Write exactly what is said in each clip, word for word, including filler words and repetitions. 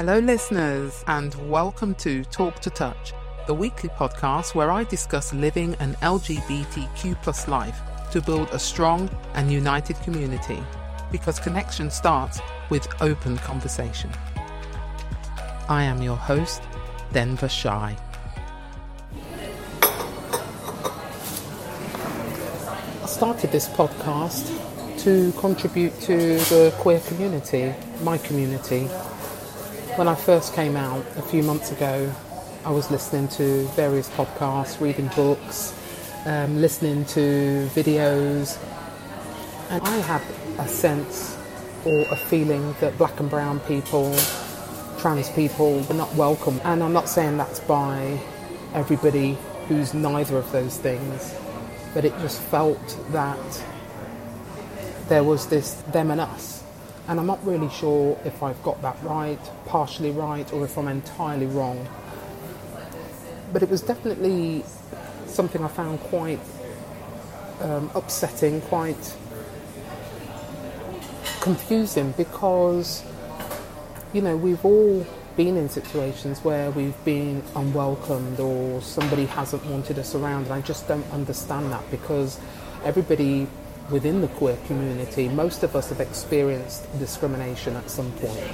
Hello listeners, and welcome to Talk to Touch, the weekly podcast where I discuss living an L G B T Q plus life to build a strong and united community, because connection starts with open conversation. I am your host, Denver Shy. I started this podcast to contribute to the queer community, my community. When I first came out a few months ago, I was listening to various podcasts, reading books, um, listening to videos, and I had a sense or a feeling that black and brown people, trans people were not welcome. And I'm not saying that's by everybody who's neither of those things, but it just felt that there was this them and us. And I'm not really sure if I've got that right, partially right, or if I'm entirely wrong. But it was definitely something I found quite um, upsetting, quite confusing, because, you know, we've all been in situations where we've been unwelcomed or somebody hasn't wanted us around, and I just don't understand that, because everybody within the queer community, most of us have experienced discrimination at some point.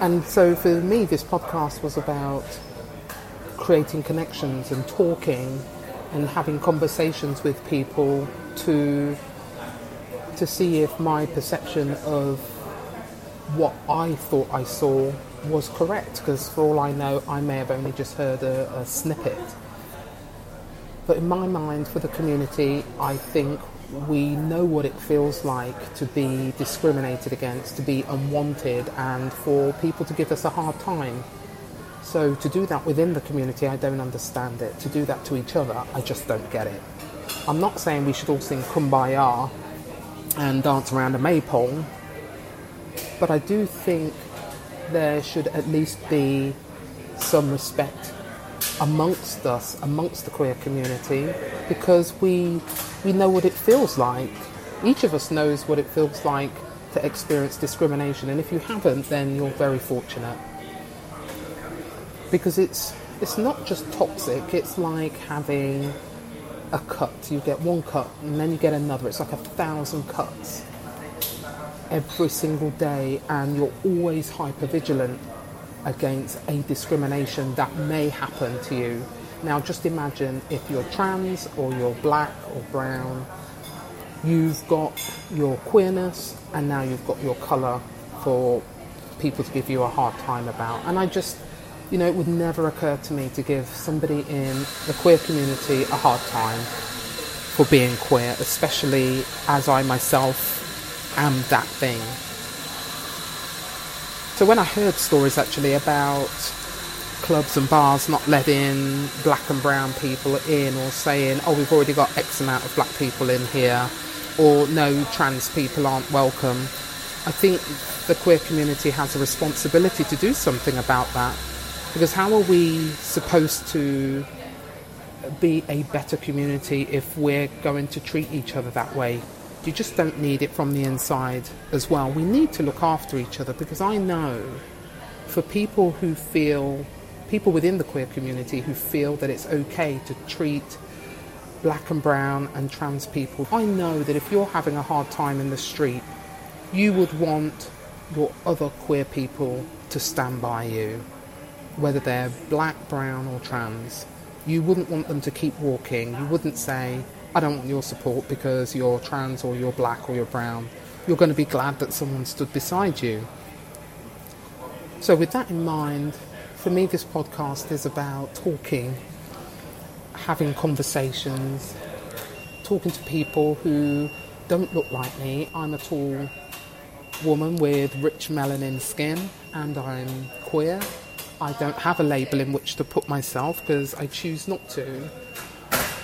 And so for me, this podcast was about creating connections and talking and having conversations with people to to see if my perception of what I thought I saw was correct, because for all I know, I may have only just heard a, a snippet. But in my mind, for the community, I think we know what it feels like to be discriminated against, to be unwanted, and for people to give us a hard time. So to do that within the community, I don't understand it. To do that to each other, I just don't get it. I'm not saying we should all sing Kumbaya and dance around a maypole, but I do think there should at least be some respect amongst us, amongst the queer community, because we we know what it feels like. Each of us knows what it feels like to experience discrimination, and if you haven't, then you're very fortunate. Because it's it's not just toxic, it's like having a cut. You get one cut and then you get another. It's like a thousand cuts every single day, and you're always hyper-vigilant against a discrimination that may happen to you. Now just imagine if you're trans or you're black or brown, you've got your queerness and now you've got your colour for people to give you a hard time about. And I just, you know, it would never occur to me to give somebody in the queer community a hard time for being queer, especially as I myself am that thing. So when I heard stories actually about clubs and bars not letting black and brown people in, or saying, oh, we've already got X amount of black people in here, or no, trans people aren't welcome, I think the queer community has a responsibility to do something about that. Because how are we supposed to be a better community if we're going to treat each other that way? You just don't need it from the inside as well. We need to look after each other, because I know for people who feel, people within the queer community who feel that it's okay to treat black and brown and trans people, I know that if you're having a hard time in the street, you would want your other queer people to stand by you, whether they're black, brown or trans. You wouldn't want them to keep walking. You wouldn't say, I don't want your support because you're trans or you're black or you're brown. You're going to be glad that someone stood beside you. So with that in mind, for me this podcast is about talking, having conversations, talking to people who don't look like me. I'm a tall woman with rich melanin skin and I'm queer. I don't have a label in which to put myself because I choose not to.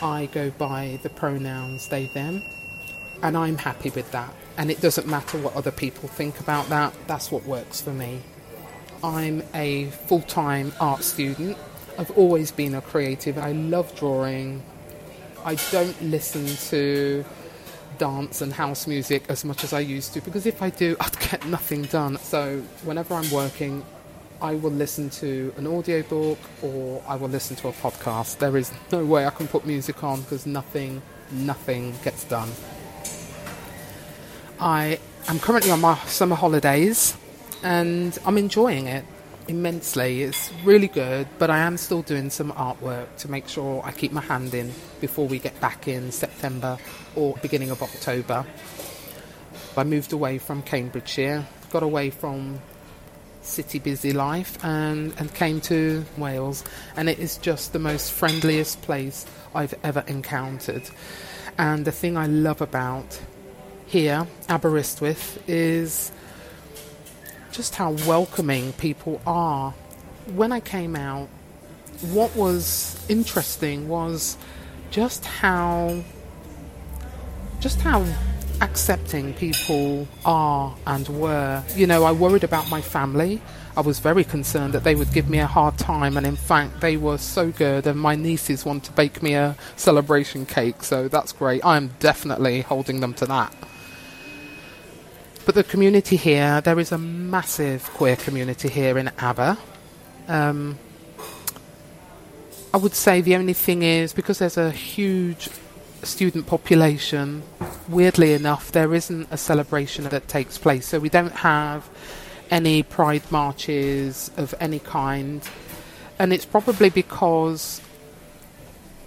I go by the pronouns they, them, and I'm happy with that. And it doesn't matter what other people think about that. That's what works for me. I'm a full-time art student. I've always been a creative. I love drawing. I don't listen to dance and house music as much as I used to, because if I do, I'd get nothing done. So whenever I'm working, I will listen to an audiobook or I will listen to a podcast. There is no way I can put music on because nothing, nothing gets done. I am currently on my summer holidays and I'm enjoying it immensely. It's really good, but I am still doing some artwork to make sure I keep my hand in before we get back in September or beginning of October. I moved away from Cambridgeshire, got away from city busy life and, and came to Wales, and it is just the most friendliest place I've ever encountered. And the thing I love about here, Aberystwyth, is just how welcoming people are. When I came out, what was interesting was just how just how accepting people are and were. You know, I worried about my family. I was very concerned that they would give me a hard time, and in fact they were so good, and my nieces want to bake me a celebration cake, so that's great. I am definitely holding them to that. But the community here, there is a massive queer community here in Aber. Um, I would say the only thing is, because there's a huge student population, weirdly enough, there isn't a celebration that takes place. So we don't have any pride marches of any kind. And it's probably because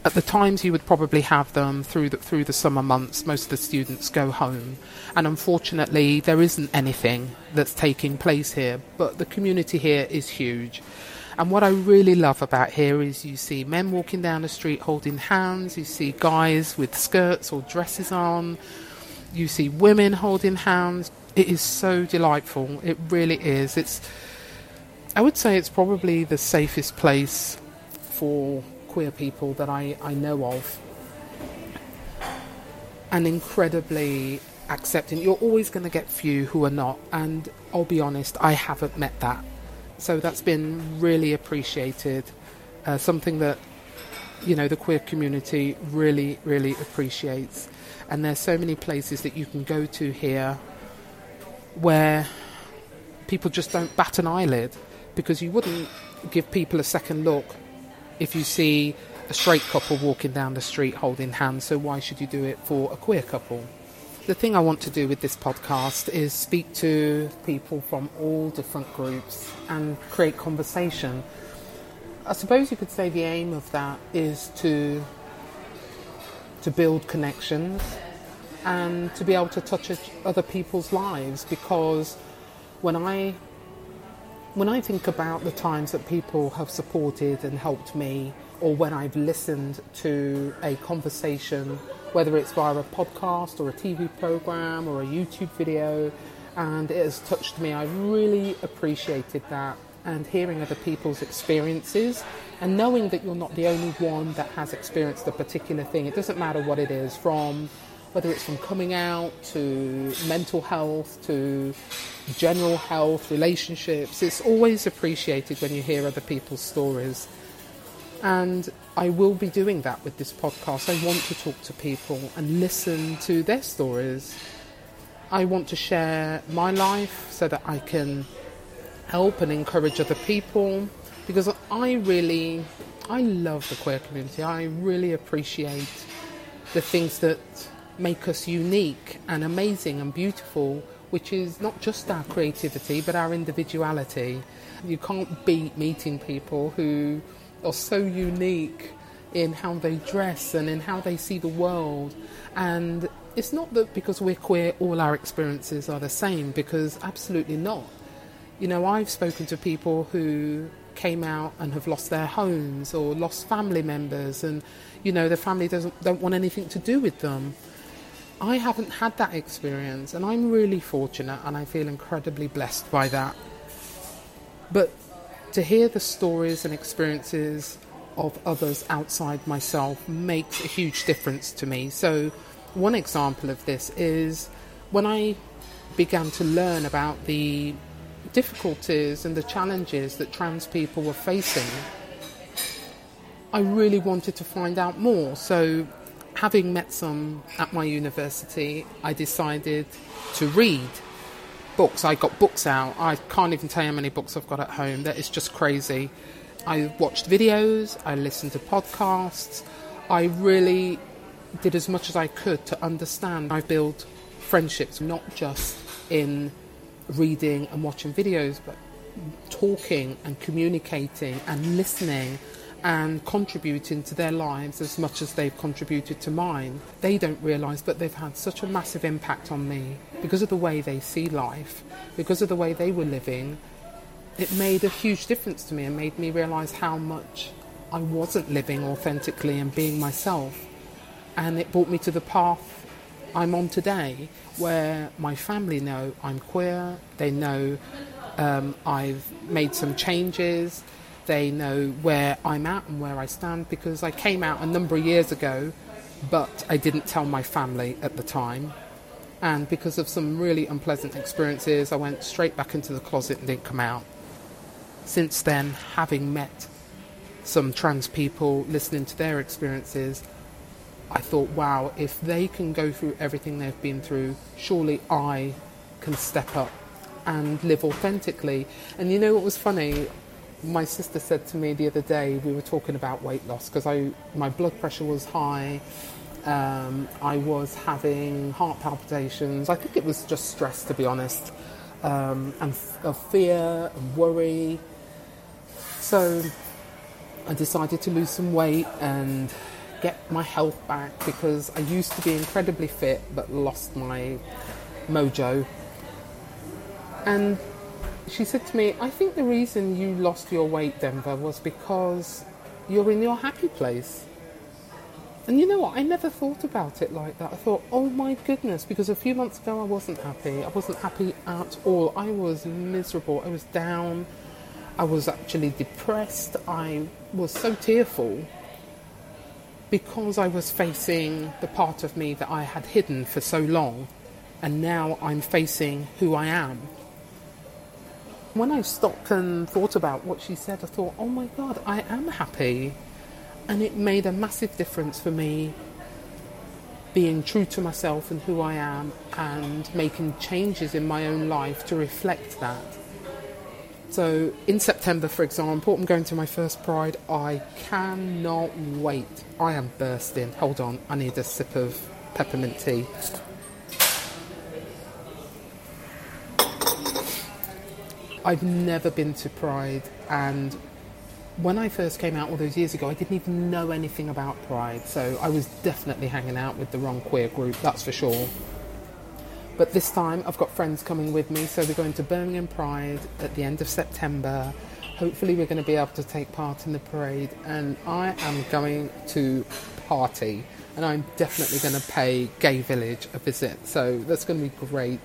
at the times you would probably have them through the, through the summer months, most of the students go home. And unfortunately, there isn't anything that's taking place here. But the community here is huge. And what I really love about here is you see men walking down the street holding hands, you see guys with skirts or dresses on, you see women holding hands. It is so delightful. It really is. It's, I would say it's probably the safest place for queer people that I, I know of. And incredibly accepting. You're always going to get few who are not. And I'll be honest, I haven't met that. So that's been really appreciated, uh, something that, you know, the queer community really, really appreciates. And there's so many places that you can go to here where people just don't bat an eyelid, because you wouldn't give people a second look if you see a straight couple walking down the street holding hands. So why should you do it for a queer couple? The thing I want to do with this podcast is speak to people from all different groups and create conversation. I suppose you could say the aim of that is to to build connections and to be able to touch other people's lives, because when I when I think about the times that people have supported and helped me, or when I've listened to a conversation, whether it's via a podcast or a T V programme or a YouTube video, and it has touched me. I really appreciated that, and hearing other people's experiences and knowing that you're not the only one that has experienced a particular thing. It doesn't matter what it is, from whether it's from coming out to mental health to general health, relationships. It's always appreciated when you hear other people's stories. And I will be doing that with this podcast. I want to talk to people and listen to their stories. I want to share my life so that I can help and encourage other people, because I really, I love the queer community. I really appreciate the things that make us unique and amazing and beautiful, which is not just our creativity, but our individuality. You can't beat meeting people who are so unique in how they dress and in how they see the world. And it's not that because we're queer all our experiences are the same, because absolutely not. You know, I've spoken to people who came out and have lost their homes or lost family members, and you know, the family doesn't don't want anything to do with them. I haven't had that experience, and I'm really fortunate, and I feel incredibly blessed by that. But to hear the stories and experiences of others outside myself makes a huge difference to me. So one example of this is when I began to learn about the difficulties and the challenges that trans people were facing, I really wanted to find out more. So having met some at my university, I decided to read books. I got books out. I can't even tell you how many books I've got at home. That is just crazy. I watched videos. I listened to podcasts. I really did as much as I could to understand. I built friendships, not just in reading and watching videos, but talking and communicating and listening and contributing to their lives as much as they've contributed to mine. They don't realise, but they've had such a massive impact on me because of the way they see life, because of the way they were living. It made a huge difference to me and made me realise how much I wasn't living authentically and being myself. And it brought me to the path I'm on today, where my family know I'm queer, they know um, I've made some changes, they know where I'm at and where I stand, because I came out a number of years ago, but I didn't tell my family at the time. And because of some really unpleasant experiences, I went straight back into the closet and didn't come out. Since then, having met some trans people, listening to their experiences, I thought, wow, if they can go through everything they've been through, surely I can step up and live authentically. And you know what was funny? My sister said to me the other day, we were talking about weight loss, because I my blood pressure was high, um, I was having heart palpitations. I think it was just stress, to be honest, um, and uh, fear and worry. So I decided to lose some weight and get my health back, because I used to be incredibly fit but lost my mojo. And she said to me, I think the reason you lost your weight, Denver, was because you're in your happy place. And you know what, I never thought about it like that. I thought, oh my goodness, because a few months ago I wasn't happy. I wasn't happy at all. I was miserable. I was down. I was actually depressed. I was so tearful, because I was facing the part of me that I had hidden for so long, and now I'm facing who I am. When I stopped and thought about what she said, I thought, oh my God, I am happy. And it made a massive difference for me, being true to myself and who I am, and making changes in my own life to reflect that. So in September, for example, I'm going to my first Pride. I cannot wait. I am bursting. Hold on, I need a sip of peppermint tea. I've never been to Pride, and when I first came out all those years ago, I didn't even know anything about Pride, so I was definitely hanging out with the wrong queer group, that's for sure. But this time I've got friends coming with me, so we're going to Birmingham Pride at the end of September. Hopefully we're going to be able to take part in the parade, and I am going to party, and I'm definitely going to pay Gay Village a visit, so that's going to be great.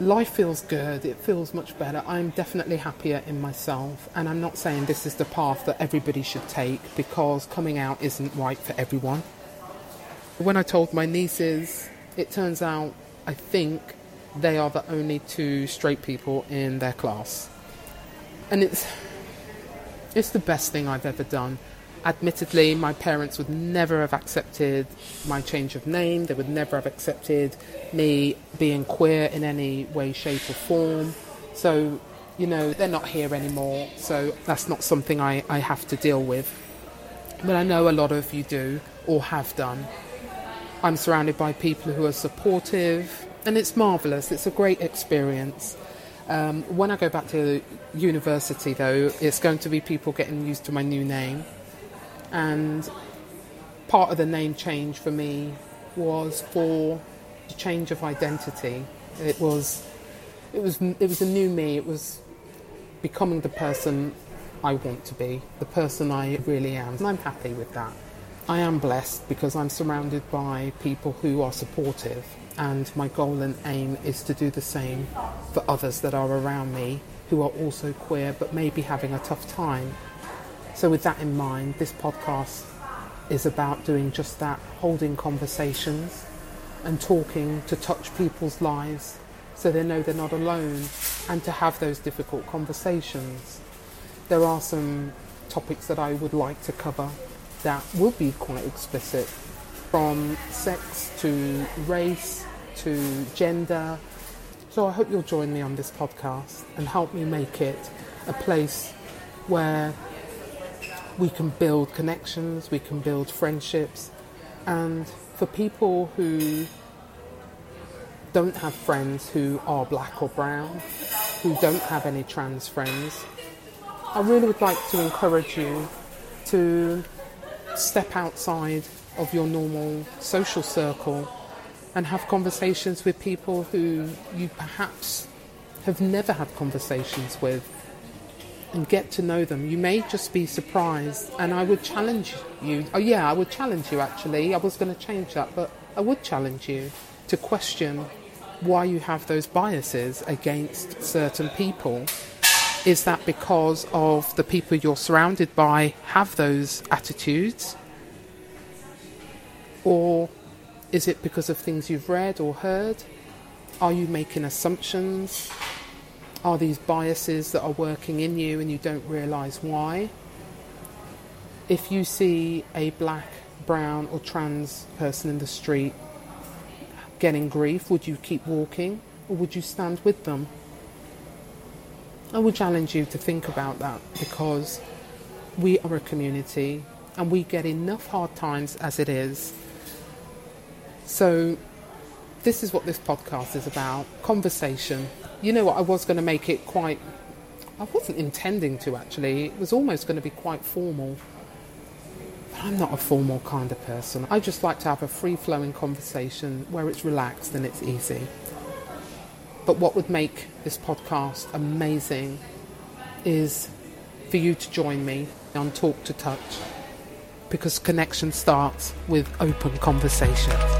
Life feels good, it feels much better. I'm definitely happier in myself, and I'm not saying this is the path that everybody should take, because coming out isn't right for everyone. When I told my nieces, it turns out, I think, they are the only two straight people in their class. And it's it's the best thing I've ever done. Admittedly, my parents would never have accepted my change of name. They would never have accepted me being queer in any way, shape or form. So, you know, they're not here anymore. So that's not something I, I have to deal with. But I know a lot of you do, or have done. I'm surrounded by people who are supportive, and it's marvellous. It's a great experience. Um, when I go back to university, though, it's going to be people getting used to my new name. And part of the name change for me was for a change of identity. It was, it was, it was a new me. It was becoming the person I want to be, the person I really am, and I'm happy with that. I am blessed because I'm surrounded by people who are supportive, and my goal and aim is to do the same for others that are around me who are also queer but maybe having a tough time. So with that in mind, this podcast is about doing just that, holding conversations and talking to touch people's lives so they know they're not alone, and to have those difficult conversations. There are some topics that I would like to cover. that would be quite explicit, from sex to race to gender. So I hope you'll join me on this podcast and help me make it a place where we can build connections, we can build friendships, and for people who don't have friends who are black or brown, who don't have any trans friends, I really would like to encourage you to step outside of your normal social circle and have conversations with people who you perhaps have never had conversations with, and get to know them. You may just be surprised, and I would challenge you. Oh yeah, I would challenge you actually. I was going to change that, but I would challenge you to question why you have those biases against certain people. Is that because of the people you're surrounded by have those attitudes? Or is it because of things you've read or heard? Are you making assumptions? Are these biases that are working in you and you don't realise why? If you see a black, brown or trans person in the street getting grief, would you keep walking or would you stand with them? I would challenge you to think about that, because we are a community and we get enough hard times as it is. So this is what this podcast is about, conversation. You know what, I was going to make it quite, I wasn't intending to actually, it was almost going to be quite formal. But I'm not a formal kind of person. I just like to have a free-flowing conversation where it's relaxed and it's easy. But what would make this podcast amazing is for you to join me on Talk to Touch, because connection starts with open conversations.